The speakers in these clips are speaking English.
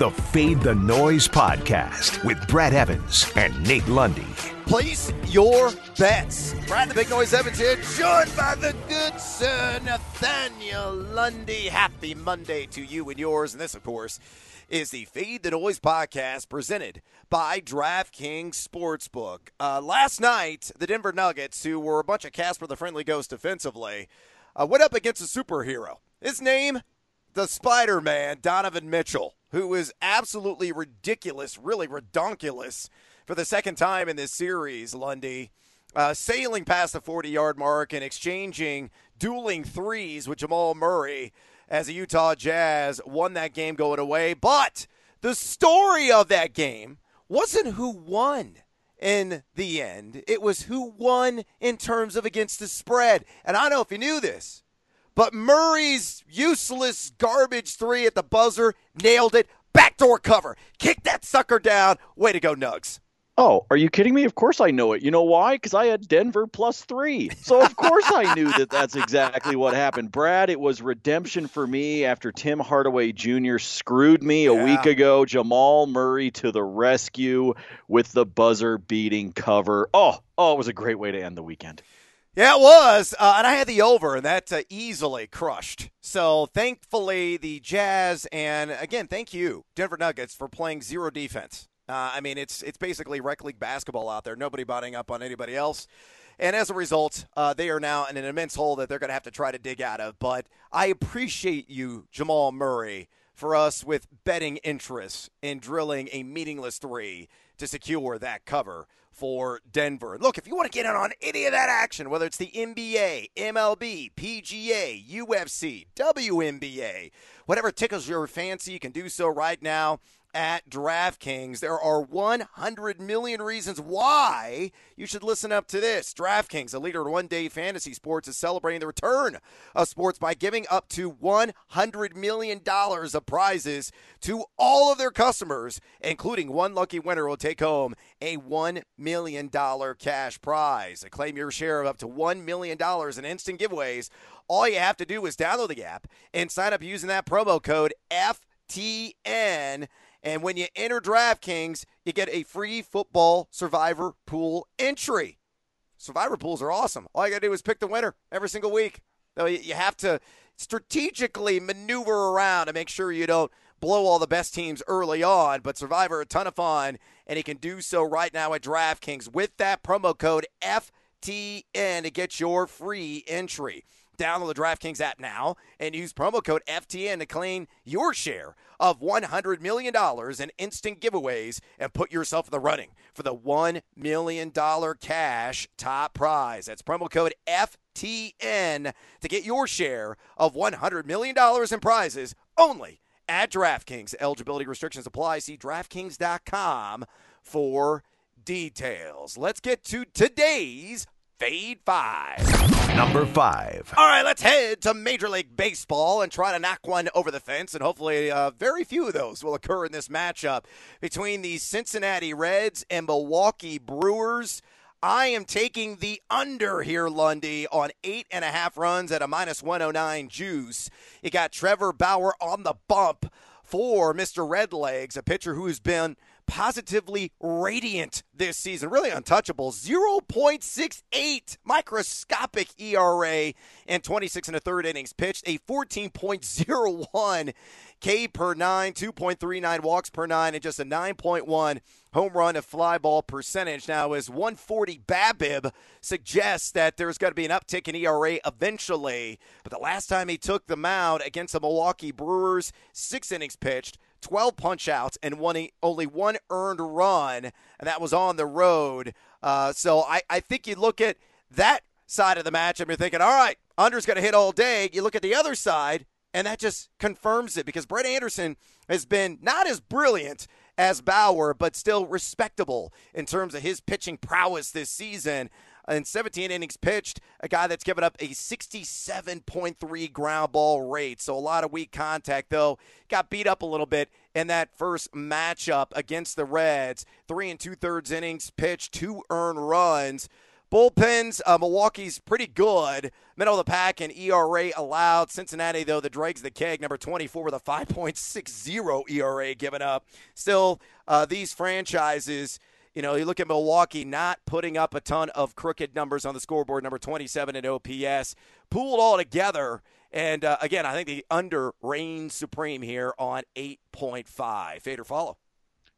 the Fade the Noise Podcast with Brad Evans and Nate Lundy. Place your bets. Brad the Big Noise Evans here, joined by the good sir Nathaniel Lundy. Happy Monday to you and yours. And this, of course, is the Fade the Noise Podcast presented by DraftKings Sportsbook. Last night, the Denver Nuggets, who were a bunch of Casper the Friendly Ghost defensively, went up against a superhero. His name, the Spider-Man, Donovan Mitchell, who is absolutely ridiculous, really redonkulous, for the second time in this series, Lundy, sailing past the 40-yard mark and exchanging dueling threes with Jamal Murray as the Utah Jazz won that game going away. But the story of that game wasn't who won in the end. It was who won in terms of against the spread. And I don't know if you knew this, but Murray's useless garbage three at the buzzer nailed it. Backdoor cover. Kick that sucker down. Way to go, Nugs. Oh, are you kidding me? Of course I know it. You know why? Because I had Denver +3. So of course I knew that that's exactly what happened. Brad, it was redemption for me after Tim Hardaway Jr. screwed me a week ago. Jamal Murray to the rescue with the buzzer-beating cover. Oh, it was a great way to end the weekend. Yeah, it was, and I had the over, and that easily crushed. So, thankfully, the Jazz, and again, thank you, Denver Nuggets, for playing zero defense. I mean, it's basically rec league basketball out there. Nobody botting up on anybody else. And as a result, they are now in an immense hole that they're going to have to try to dig out of. But I appreciate you, Jamal Murray, for us with betting interest in drilling a meaningless three to secure that cover for Denver. Look, if you want to get in on any of that action, whether it's the NBA, MLB, PGA, UFC, WNBA, whatever tickles your fancy, you can do so right now at DraftKings. There are 100 million reasons why you should listen up to this. DraftKings, a leader in one-day fantasy sports, is celebrating the return of sports by giving up to $100 million of prizes to all of their customers, including one lucky winner will take home a $1 million cash prize. Claim your share of up to $1 million in instant giveaways. All you have to do is download the app and sign up using that promo code FTN. And when you enter DraftKings, you get a free football survivor pool entry. Survivor pools are awesome. All you got to do is pick the winner every single week. So you have to strategically maneuver around to make sure you don't blow all the best teams early on. But Survivor, a ton of fun, and you can do so right now at DraftKings with that promo code FTN to get your free entry. Download the DraftKings app now and use promo code FTN to claim your share of $100 million in instant giveaways and put yourself in the running for the $1 million cash top prize. That's promo code FTN to get your share of $100 million in prizes only at DraftKings. Eligibility restrictions apply. See DraftKings.com for details. Let's get to today's Fade 5. Number 5. All right, let's head to Major League Baseball and try to knock one over the fence, and hopefully very few of those will occur in this matchup between the Cincinnati Reds and Milwaukee Brewers. I am taking the under here, Lundy, on 8.5 runs at a -109 juice. You got Trevor Bauer on the bump for Mr. Redlegs, a pitcher who has been positively radiant this season, really untouchable. 0.68 microscopic ERA and 26 1/3 innings pitched, a 14.01 K per nine, 2.39 walks per nine, and just a 9.1 home run to fly ball percentage. Now, his 140 BABIP suggests that there's going to be an uptick in ERA eventually, but the last time he took the mound against the Milwaukee Brewers, 6 innings pitched, 12 punch-outs, and only one earned run, and that was on the road. So I think you look at that side of the matchup, you're thinking, all right, under's going to hit all day. You look at the other side, and that just confirms it, because Brett Anderson has been not as brilliant as Bauer, but still respectable in terms of his pitching prowess this season. In 17 innings pitched, a guy that's given up a 67.3 ground ball rate. So a lot of weak contact, though. Got beat up a little bit in that first matchup against the Reds. 3 2/3 innings pitched, 2 earned runs. Bullpens, Milwaukee's pretty good. Middle of the pack in ERA allowed. Cincinnati, though, the dregs the keg, number 24 with a 5.60 ERA given up. Still, these franchises, you know, you look at Milwaukee not putting up a ton of crooked numbers on the scoreboard, number 27 in OPS. Pooled all together. And, again, I think the under reigns supreme here on 8.5. Fade or follow?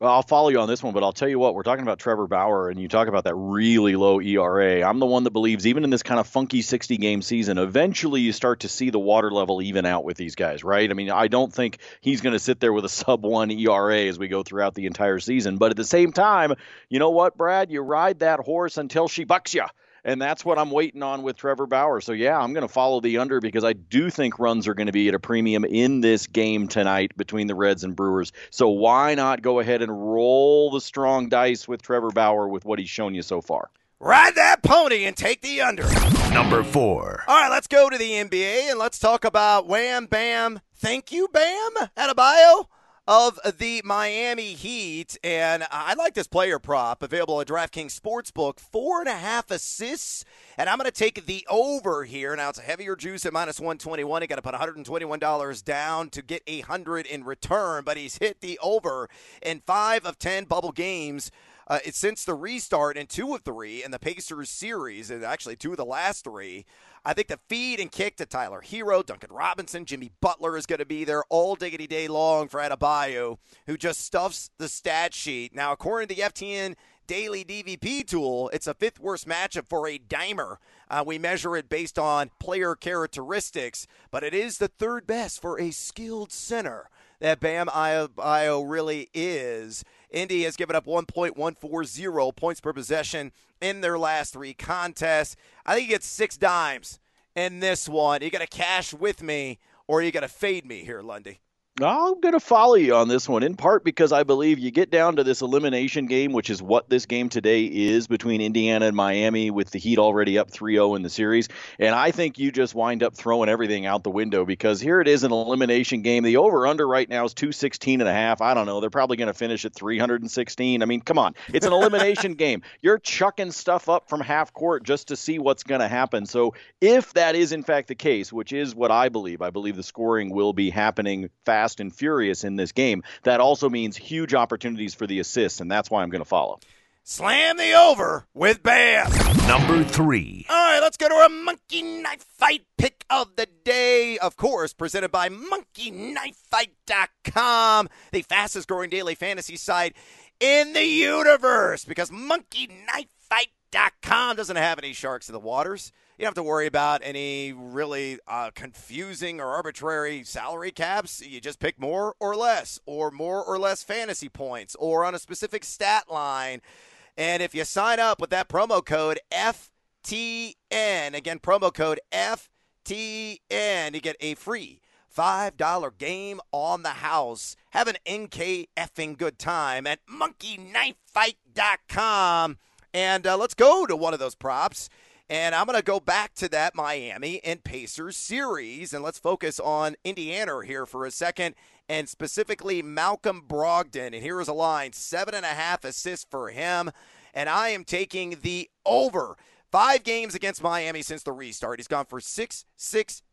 Well, I'll follow you on this one, but I'll tell you what, we're talking about Trevor Bauer, and you talk about that really low ERA. I'm the one that believes even in this kind of funky 60-game season, eventually you start to see the water level even out with these guys, right? I mean, I don't think he's going to sit there with a sub-1 ERA as we go throughout the entire season. But at the same time, you know what, Brad? You ride that horse until she bucks you. And that's what I'm waiting on with Trevor Bauer. So, yeah, I'm going to follow the under because I do think runs are going to be at a premium in this game tonight between the Reds and Brewers. So why not go ahead and roll the strong dice with Trevor Bauer with what he's shown you so far? Ride that pony and take the under. Number 4. All right, let's go to the NBA and let's talk about Wham Bam. Thank you, Bam Adebayo of the Miami Heat, and I like this player prop available at DraftKings Sportsbook, 4.5 assists, and I'm going to take the over here. Now, it's a heavier juice at minus 121. You got to put $121 down to get $100 in return, but he's hit the over in 5 of 10 bubble games since the restart in 2 of 3 in the Pacers series, and actually 2 of the last 3. I think the feed and kick to Tyler Hero, Duncan Robinson, Jimmy Butler is going to be there all diggity day long for Adebayo, who just stuffs the stat sheet. Now, according to the FTN Daily DVP tool, it's a 5th worst matchup for a dimer. We measure it based on player characteristics, but it is the 3rd best for a skilled center that Bam Adebayo really is. Indy has given up 1.140 points per possession in their last 3 contests. I think he gets 6 dimes in this one. You got to cash with me or you got to fade me here, Lundy. I'm going to follow you on this one, in part because I believe you get down to this elimination game, which is what this game today is between Indiana and Miami, with the Heat already up 3-0 in the series. And I think you just wind up throwing everything out the window because here it is, an elimination game. The over-under right now is 216.5. I don't know. They're probably going to finish at 316. I mean, come on. It's an elimination game. You're chucking stuff up from half court just to see what's going to happen. So if that is, in fact, the case, which is what I believe the scoring will be happening fast and furious in this game. That also means huge opportunities for the assists, and that's why I'm going to follow. Slam the over with Bam. Number 3. All right, let's go to our Monkey Knife Fight pick of the day. Of course, presented by monkeyknifefight.com, the fastest growing daily fantasy site in the universe, because monkeyknifefight.com doesn't have any sharks in the waters. You don't have to worry about any really confusing or arbitrary salary caps. You just pick more or less fantasy points or on a specific stat line. And if you sign up with that promo code FTN, again, promo code FTN, you get a free $5 game on the house. Have an NK effing good time at monkeyknifefight.com. And let's go to one of those props. And I'm going to go back to that Miami and Pacers series, and let's focus on Indiana here for a second, and specifically Malcolm Brogdon. And here is a line, 7.5 assists for him, and I am taking the over. 5 games against Miami since the restart. He's gone for 6,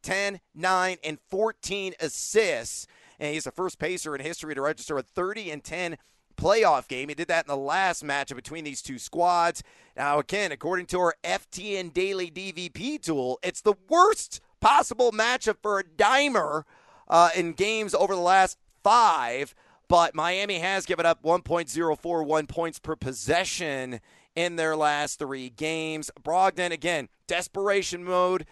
10, 9, and 14 assists, and he's the first Pacer in history to register a 30 and 10 playoff game. He did that in the last matchup between these 2 squads. Now, again, according to our FTN Daily DVP tool, it's the worst possible matchup for a dimer in games over the last 5, but Miami has given up 1.041 points per possession in their last 3 games. Brogdon, again, desperation mode,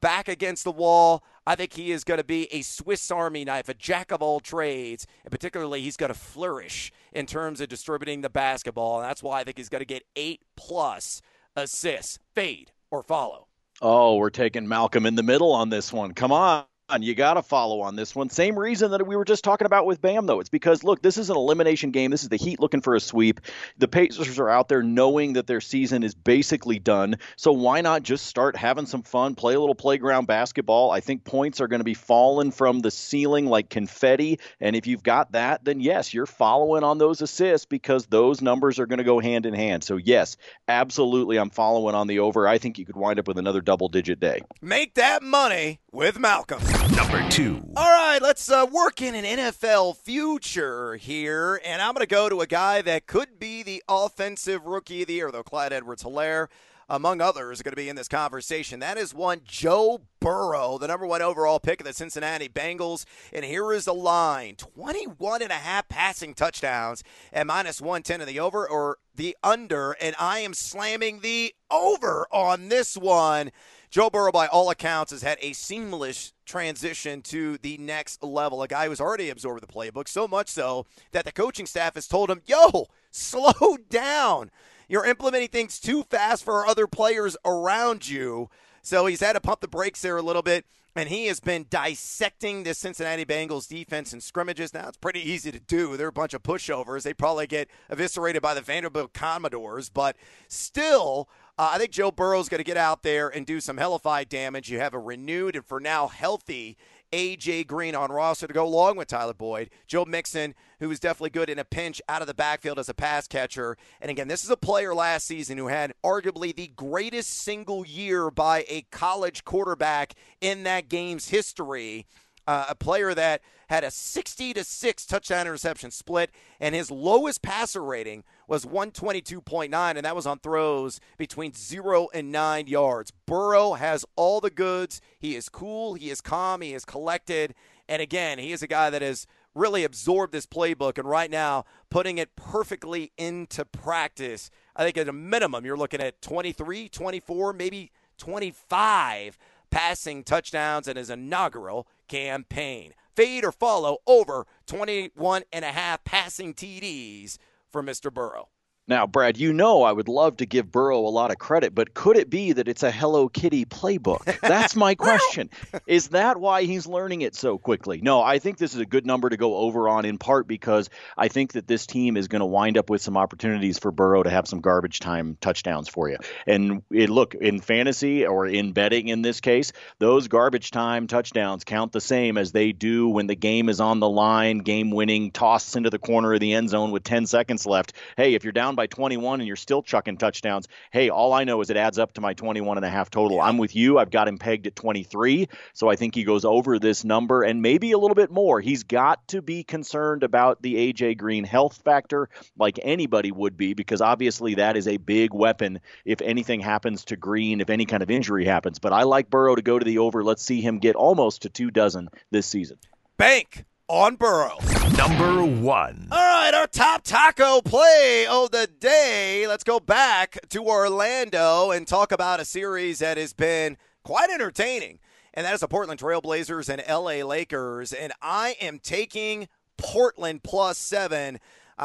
back against the wall. I think he is going to be a Swiss Army knife, a jack of all trades, and particularly he's going to flourish in terms of distributing the basketball, and that's why I think he's going to get 8+ assists. Fade or follow? Oh, we're taking Malcolm in the middle on this one. Come on. You got to follow on this one. Same reason that we were just talking about with Bam, though. It's because, look, this is an elimination game. This is the Heat looking for a sweep. The Pacers are out there knowing that their season is basically done. So why not just start having some fun, play a little playground basketball? I think points are going to be falling from the ceiling like confetti. And if you've got that, then yes, you're following on those assists because those numbers are going to go hand in hand. So yes, absolutely, I'm following on the over. I think you could wind up with another double-digit day. Make that money with Malcolm. Number two. All right, let's work in an NFL future here, and I'm going to go to a guy that could be the offensive rookie of the year, though Clyde Edwards-Hilaire, among others, are going to be in this conversation. That is one Joe Burrow, the number one overall pick of the Cincinnati Bengals, and here is the line. 21.5 passing touchdowns at -110 in the over or the under, and I am slamming the over on this one. Joe Burrow, by all accounts, has had a seamless transition to the next level. A guy who's already absorbed the playbook, so much so that the coaching staff has told him, yo, slow down. You're implementing things too fast for other players around you. So he's had to pump the brakes there a little bit, and he has been dissecting the Cincinnati Bengals defense in scrimmages. Now, it's pretty easy to do. They're a bunch of pushovers. They probably get eviscerated by the Vanderbilt Commodores, but still – I think Joe Burrow's going to get out there and do some hellified damage. You have a renewed and for now healthy A.J. Green on roster to go along with Tyler Boyd. Joe Mixon, who is definitely good in a pinch out of the backfield as a pass catcher. And again, this is a player last season who had arguably the greatest single year by a college quarterback in that game's history. A player that had a 60-6 touchdown interception split, and his lowest passer rating was 122.9, and that was on throws between 0 and 9 yards. Burrow has all the goods. He is cool. He is calm. He is collected. And again, he is a guy that has really absorbed this playbook, and right now putting it perfectly into practice. I think at a minimum you're looking at 23, 24, maybe 25 passing touchdowns in his inaugural campaign. Fade or follow over 21.5 passing TDs for Mr. Burrow. Now, Brad, you know I would love to give Burrow a lot of credit, but could it be that it's a Hello Kitty playbook? That's my question. Is that why he's learning it so quickly? No, I think this is a good number to go over on, in part because I think that this team is going to wind up with some opportunities for Burrow to have some garbage time touchdowns for you. And look, in fantasy or in betting in this case, those garbage time touchdowns count the same as they do when the game is on the line, game-winning, toss into the corner of the end zone with 10 seconds left. Hey, if you're down by 21 and you're still chucking touchdowns, hey, all I know is it adds up to my 21.5 total. I'm with you. I've got him pegged at 23, so I think he goes over this number and maybe a little bit more. He's got to be concerned about the A.J. Green health factor like anybody would be, because obviously that is a big weapon if anything happens to Green, if any kind of injury happens. But I like Burrow to go to the over. Let's see him get almost to 2 dozen this season. Bank on Burrow. Number one. All right, our top taco play of the day. Let's go back to Orlando and talk about a series that has been quite entertaining, and that is the Portland Trail Blazers and LA Lakers, and I am taking Portland +7.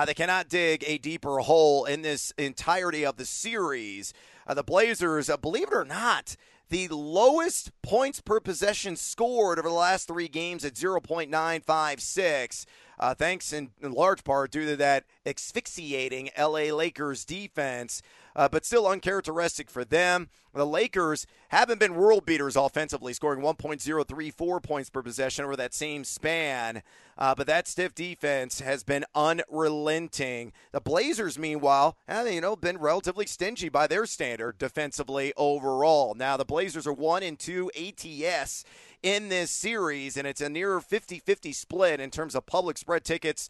They cannot dig a deeper hole in this entirety of the series. The Blazers, believe it or not, the lowest points per possession scored over the last 3 games at 0.956, thanks in large part due to that asphyxiating LA Lakers defense, but still uncharacteristic for them. The Lakers haven't been world beaters offensively, scoring 1.034 points per possession over that same span, but that stiff defense has been unrelenting. The Blazers, meanwhile, have been relatively stingy by their standard defensively overall. Now, the Blazers are 1-2 ATS in this series, and it's a near 50-50 split in terms of public spread tickets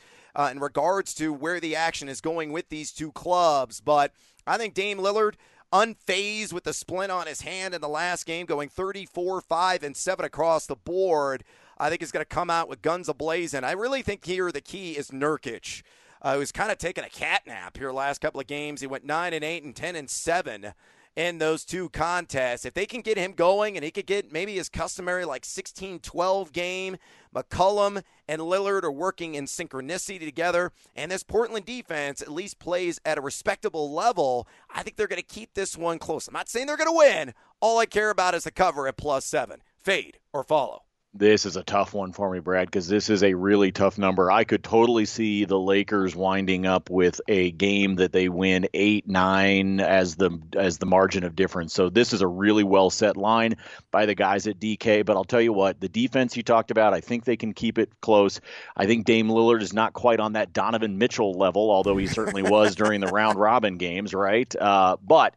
in regards to where the action is going with these two clubs. But I think Dame Lillard, unfazed with the splint on his hand in the last game, going 34, 5, and 7 across the board, I think is going to come out with guns a-blazing. I really think here the key is Nurkic, who's kind of taken a cat nap here last couple of games. He went 9-8 and 10-7. In those two contests. If they can get him going and he could get maybe his customary like 16-12 game, McCollum and Lillard are working in synchronicity together, and this Portland defense at least plays at a respectable level, I think they're going to keep this one close. I'm not saying they're going to win. All I care about is the cover at +7. Fade or follow. This is a tough one for me, Brad, because this is a really tough number. I could totally see the Lakers winding up with a game that they win 8-9 as the margin of difference. So this is a really well set line by the guys at DK. But I'll tell you what, the defense you talked about, I think they can keep it close. I think Dame Lillard is not quite on that Donovan Mitchell level, although he certainly was during the round robin games, right? But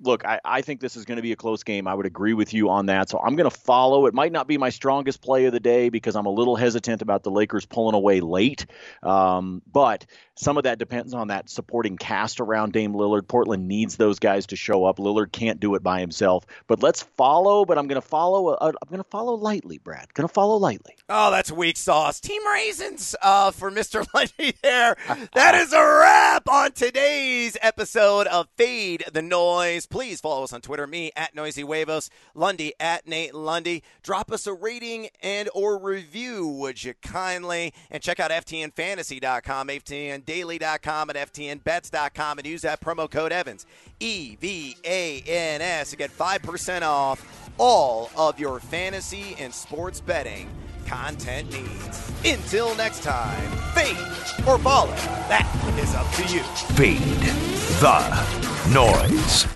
look, I think this is going to be a close game. I would agree with you on that. So I'm going to follow. It might not be my strongest play of the day because I'm a little hesitant about the Lakers pulling away late. But some of that depends on that supporting cast around Dame Lillard. Portland needs those guys to show up. Lillard can't do it by himself. But let's follow. But I'm going to follow lightly, Brad. Going to follow lightly. Oh, that's weak sauce. Team Raisins for Mr. Lundy there. That is a wrap on today's episode of Fade the Noise. Please follow us on Twitter. Me at Noisy Huevos. Lundy at Nate Lundy. Drop us a rating and or review, would you kindly, and check out FTNFantasy.com, FTNDaily.com, and FTNBets.com, and use that promo code EVANS, EVANS, to get 5% off all of your fantasy and sports betting content needs. Until next time, fade or follow, that is up to you. Fade the noise.